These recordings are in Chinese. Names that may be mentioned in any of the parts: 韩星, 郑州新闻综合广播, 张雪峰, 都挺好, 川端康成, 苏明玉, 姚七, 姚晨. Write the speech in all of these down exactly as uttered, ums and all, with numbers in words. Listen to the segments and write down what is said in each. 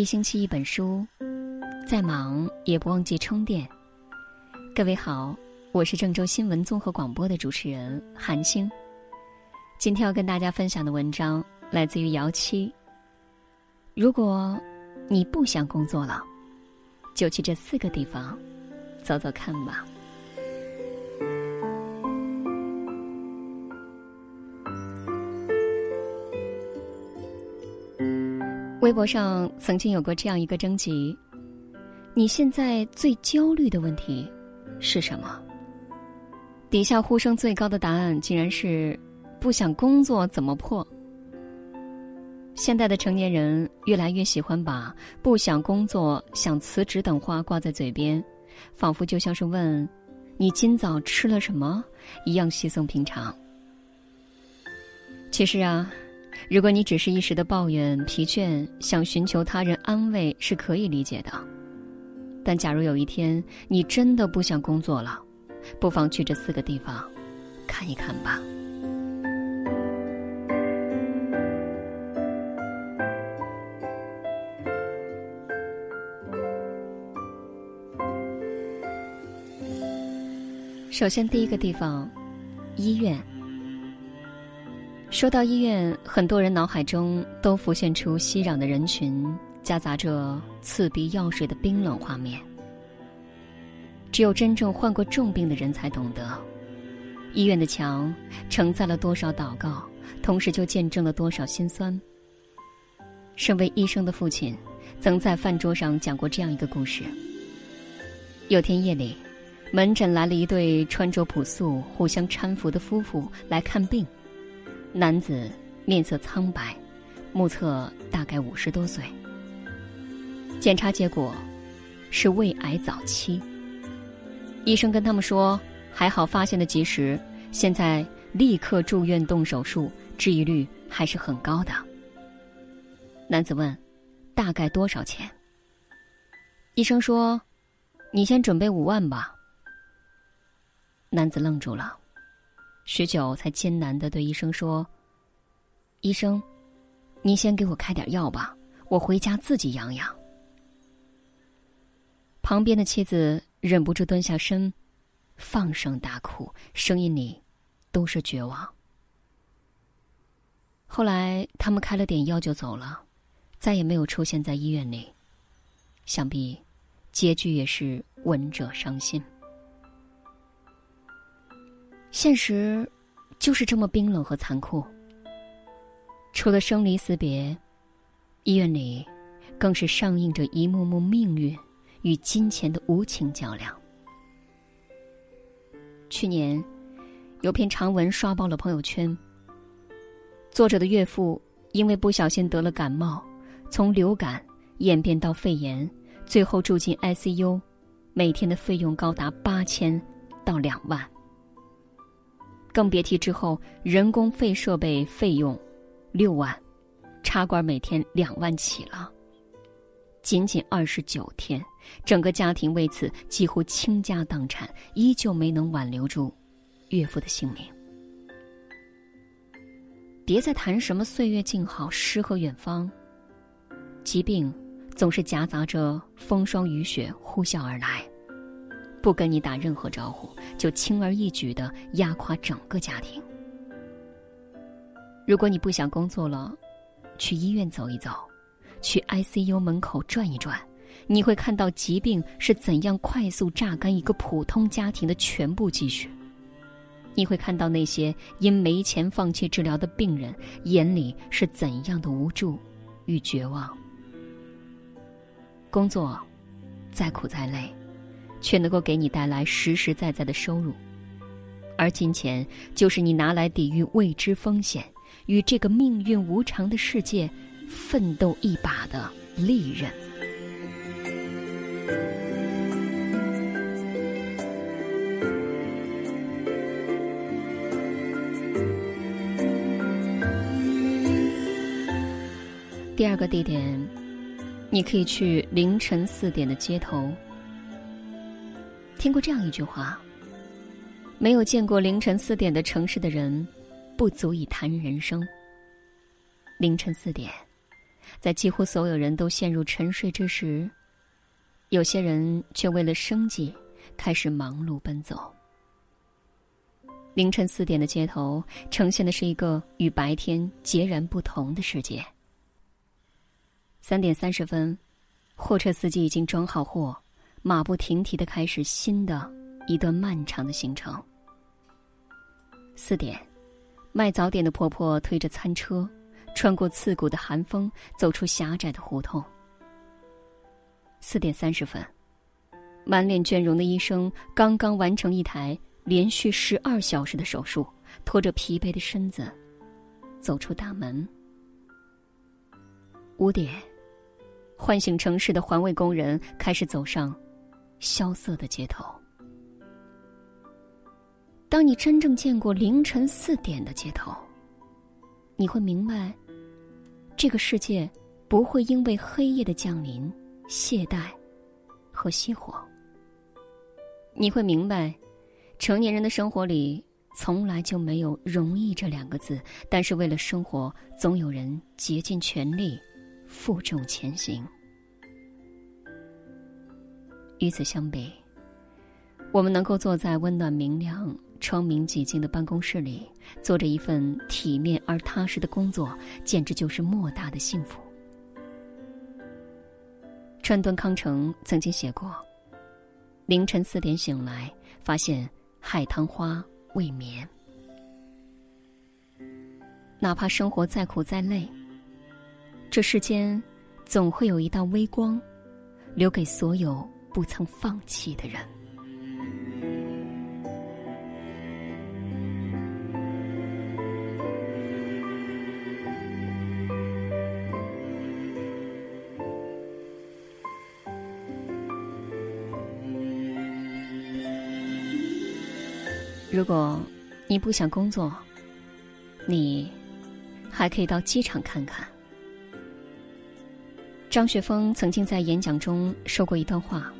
一星期一本书，再忙也不忘记充电。各位好，我是郑州新闻综合广播的主持人韩星。今天要跟大家分享的文章来自于姚七。如果你不想工作了，就去这四个地方走走看吧。微博上曾经有过这样一个征集，你现在最焦虑的问题是什么？底下呼声最高的答案竟然是不想工作怎么破。现代的成年人越来越喜欢把不想工作、想辞职等话挂在嘴边，仿佛就像是问你今早吃了什么一样稀松平常。其实啊，如果你只是一时的抱怨、疲倦，想寻求他人安慰是可以理解的。但假如有一天你真的不想工作了，不妨去这四个地方看一看吧。首先第一个地方，医院。说到医院，很多人脑海中都浮现出熙攘的人群，夹杂着刺鼻药水的冰冷画面。只有真正患过重病的人才懂得，医院的墙承载了多少祷告，同时就见证了多少心酸。身为医生的父亲曾在饭桌上讲过这样一个故事。有天夜里，门诊来了一对穿着朴素、互相搀扶的夫妇来看病。男子面色苍白，目测大概五十多岁。检查结果是胃癌早期。医生跟他们说，还好发现的及时，现在立刻住院动手术，治愈率还是很高的。男子问，大概多少钱？医生说，你先准备五万吧。男子愣住了，许久才艰难地对医生说，医生，您先给我开点药吧，我回家自己养养。旁边的妻子忍不住蹲下身，放声大哭，声音里都是绝望。后来他们开了点药就走了，再也没有出现在医院里，想必结局也是闻者伤心。现实就是这么冰冷和残酷，除了生离死别，医院里更是上映着一幕幕命运与金钱的无情较量。去年有篇长文刷爆了朋友圈，作者的岳父因为不小心得了感冒，从流感演变到肺炎，最后住进 I C U， 每天的费用高达八千到两万，更别提之后人工肺设备费用六万，插管每天两万起了。仅仅二十九天，整个家庭为此几乎倾家荡产，依旧没能挽留住岳父的性命。别再谈什么岁月静好、诗和远方，疾病总是夹杂着风霜雨雪呼啸而来，不跟你打任何招呼，就轻而易举地压垮整个家庭。如果你不想工作了，去医院走一走，去 I C U 门口转一转，你会看到疾病是怎样快速榨干一个普通家庭的全部积蓄。你会看到那些因没钱放弃治疗的病人眼里是怎样的无助与绝望。工作再苦再累，却能够给你带来实实在在的收入，而金钱就是你拿来抵御未知风险、与这个命运无常的世界奋斗一把的利刃。第二个地点，你可以去凌晨四点的街头。听过这样一句话，没有见过凌晨四点的城市的人，不足以谈人生。凌晨四点，在几乎所有人都陷入沉睡之时，有些人却为了生计开始忙碌奔走。凌晨四点的街头呈现的是一个与白天截然不同的世界。三点三十分，货车司机已经装好货，马不停蹄地开始新的一段漫长的行程。四点，卖早点的婆婆推着餐车，穿过刺骨的寒风，走出狭窄的胡同。四点三十分，满脸倦容的医生刚刚完成一台连续十二小时的手术，拖着疲惫的身子走出大门。五点，唤醒城市的环卫工人开始走上萧瑟的街头。当你真正见过凌晨四点的街头，你会明白，这个世界不会因为黑夜的降临懈怠和熄火。你会明白，成年人的生活里从来就没有容易这两个字，但是为了生活，总有人竭尽全力，负重前行。与此相比，我们能够坐在温暖明亮、窗明几净的办公室里，做着一份体面而踏实的工作，简直就是莫大的幸福。川端康成曾经写过，凌晨四点醒来，发现海棠花未眠。哪怕生活再苦再累，这世间总会有一道微光，留给所有不曾放弃的人。如果你不想工作，你还可以到机场看看。张雪峰曾经在演讲中说过一段话，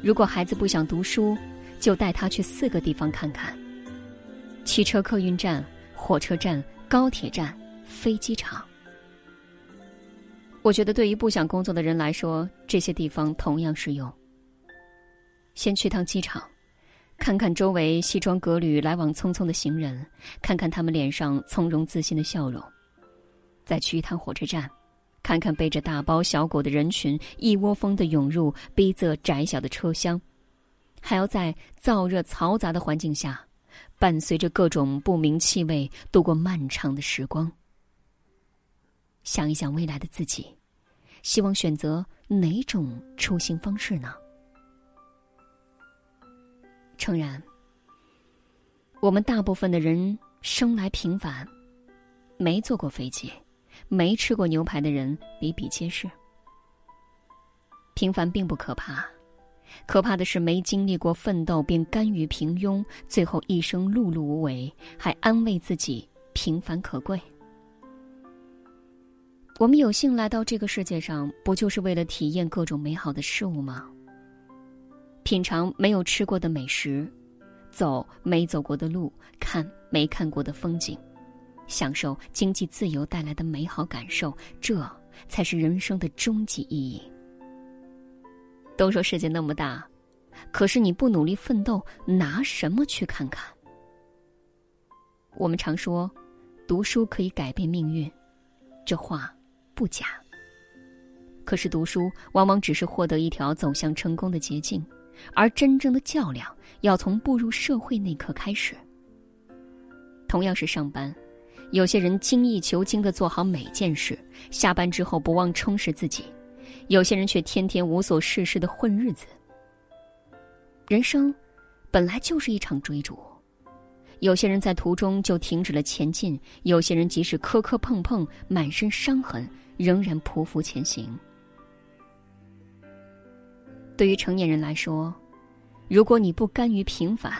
如果孩子不想读书，就带他去四个地方看看：汽车客运站、火车站、高铁站、飞机场。我觉得对于不想工作的人来说，这些地方同样适用。先去趟机场，看看周围西装革履来往匆匆的行人，看看他们脸上从容自信的笑容。再去一趟火车站，看看背着大包小裹的人群一窝蜂地涌入逼仄窄小的车厢，还要在燥热嘈杂的环境下，伴随着各种不明气味度过漫长的时光。想一想未来的自己，希望选择哪种出行方式呢？诚然，我们大部分的人生来平凡，没坐过飞机，没吃过牛排的人比比皆是。平凡并不可怕，可怕的是没经历过奋斗便甘于平庸，最后一生碌碌无为，还安慰自己平凡可贵。我们有幸来到这个世界上，不就是为了体验各种美好的事物吗？品尝没有吃过的美食，走没走过的路，看没看过的风景，享受经济自由带来的美好感受，这才是人生的终极意义。都说世界那么大，可是你不努力奋斗，拿什么去看看？我们常说，读书可以改变命运，这话不假。可是读书往往只是获得一条走向成功的捷径，而真正的较量要从步入社会那刻开始。同样是上班，有些人精益求精地做好每件事，下班之后不忘充实自己，有些人却天天无所事事地混日子。人生本来就是一场追逐，有些人在途中就停止了前进，有些人即使磕磕碰碰，满身伤痕，仍然匍匐前行。对于成年人来说，如果你不甘于平凡，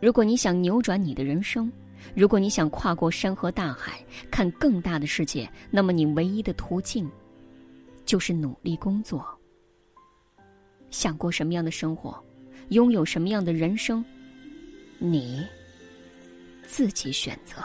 如果你想扭转你的人生，如果你想跨过山河大海，看更大的世界，那么你唯一的途径就是努力工作。想过什么样的生活，拥有什么样的人生，你自己选择。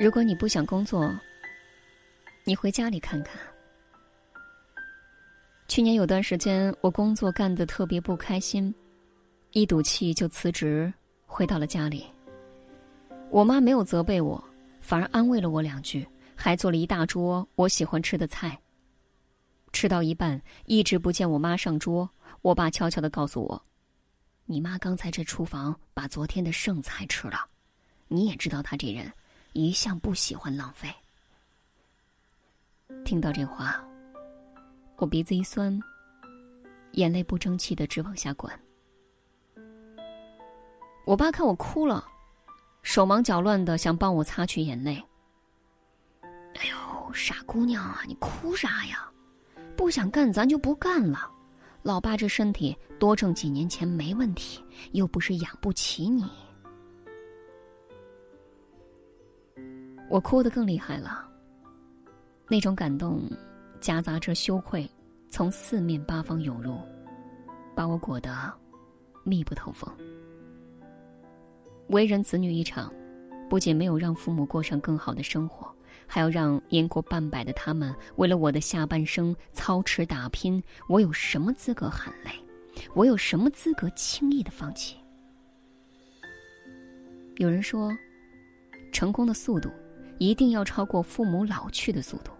如果你不想工作，你回家里看看。去年有段时间，我工作干得特别不开心，一赌气就辞职，回到了家里。我妈没有责备我，反而安慰了我两句，还做了一大桌我喜欢吃的菜。吃到一半，一直不见我妈上桌，我爸悄悄地告诉我：“你妈刚才这厨房把昨天的剩菜吃了，你也知道她这人一向不喜欢浪费。”听到这话，我鼻子一酸，眼泪不争气的直往下滚。我爸看我哭了，手忙脚乱的想帮我擦去眼泪。“哎呦，傻姑娘啊，你哭啥呀？不想干咱就不干了。老爸这身体多挣几年钱没问题，又不是养不起你。”我哭得更厉害了，那种感动夹杂着羞愧，从四面八方涌入，把我裹得密不透风。为人子女一场，不仅没有让父母过上更好的生活，还要让年过半百的他们为了我的下半生操持打拼。我有什么资格喊累？我有什么资格轻易的放弃？有人说，成功的速度一定要超过父母老去的速度。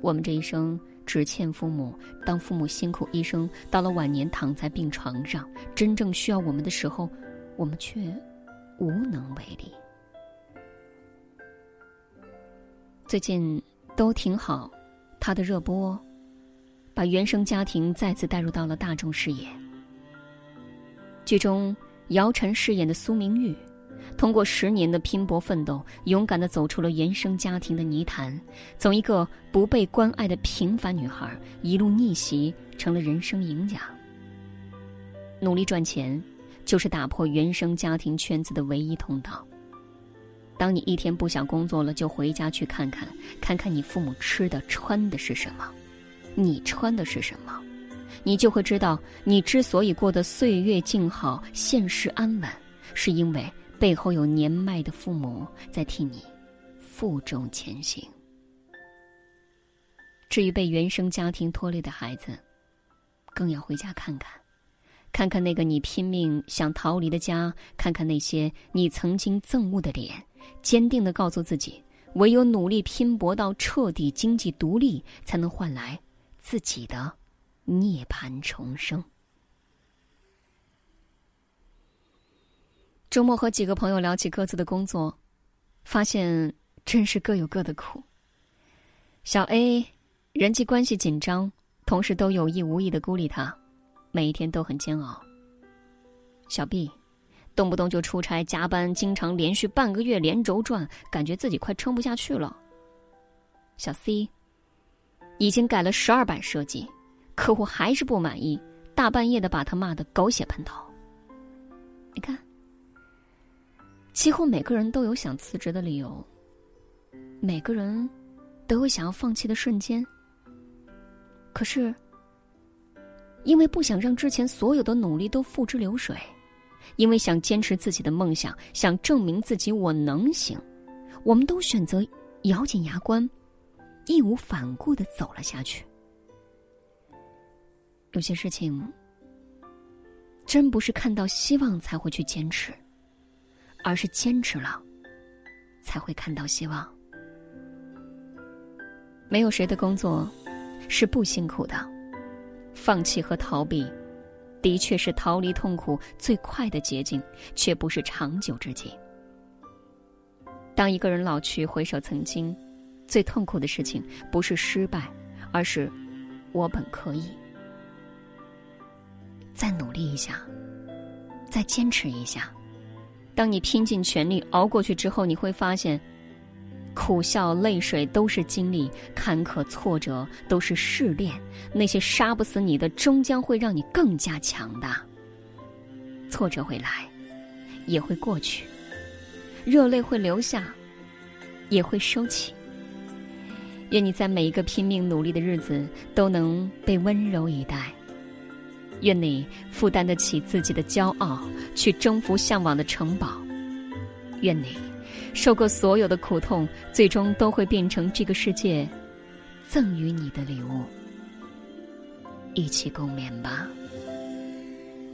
我们这一生只欠父母，当父母辛苦一生，到了晚年躺在病床上，真正需要我们的时候，我们却无能为力。最近都挺好，他的热播把原生家庭再次带入到了大众视野。剧中姚晨饰演的苏明玉，通过十年的拼搏奋斗，勇敢地走出了原生家庭的泥潭，从一个不被关爱的平凡女孩一路逆袭成了人生赢家。努力赚钱就是打破原生家庭圈子的唯一通道。当你一天不想工作了，就回家去看看，看看你父母吃的穿的是什么，你穿的是什么，你就会知道，你之所以过得岁月静好，现实安稳，是因为背后有年迈的父母在替你负重前行。至于被原生家庭拖累的孩子，更要回家看看，看看那个你拼命想逃离的家，看看那些你曾经憎恶的脸，坚定地告诉自己，唯有努力拼搏到彻底经济独立，才能换来自己的涅槃重生。周末和几个朋友聊起各自的工作，发现真是各有各的苦。小 A 人际关系紧张，同事都有意无意地孤立他，每一天都很煎熬。小 B 动不动就出差加班，经常连续半个月连轴转，感觉自己快撑不下去了。小 C 已经改了十二版设计，客户还是不满意，大半夜的把他骂得狗血喷头。你看，几乎每个人都有想辞职的理由，每个人都有想要放弃的瞬间。可是，因为不想让之前所有的努力都付之流水，因为想坚持自己的梦想，想证明自己我能行，我们都选择咬紧牙关，义无反顾地走了下去。有些事情，真不是看到希望才会去坚持，而是坚持了才会看到希望。没有谁的工作是不辛苦的，放弃和逃避的确是逃离痛苦最快的捷径，却不是长久之计。当一个人老去，回首曾经，最痛苦的事情不是失败，而是我本可以。再努力一下，再坚持一下，当你拼尽全力熬过去之后，你会发现，苦笑泪水都是经历，坎坷挫折都是试炼，那些杀不死你的，终将会让你更加强大。挫折会来，也会过去，热泪会流下，也会收起。愿你在每一个拼命努力的日子都能被温柔以待，愿你负担得起自己的骄傲，去征服向往的城堡。愿你受过所有的苦痛，最终都会变成这个世界赠予你的礼物。一起共勉吧。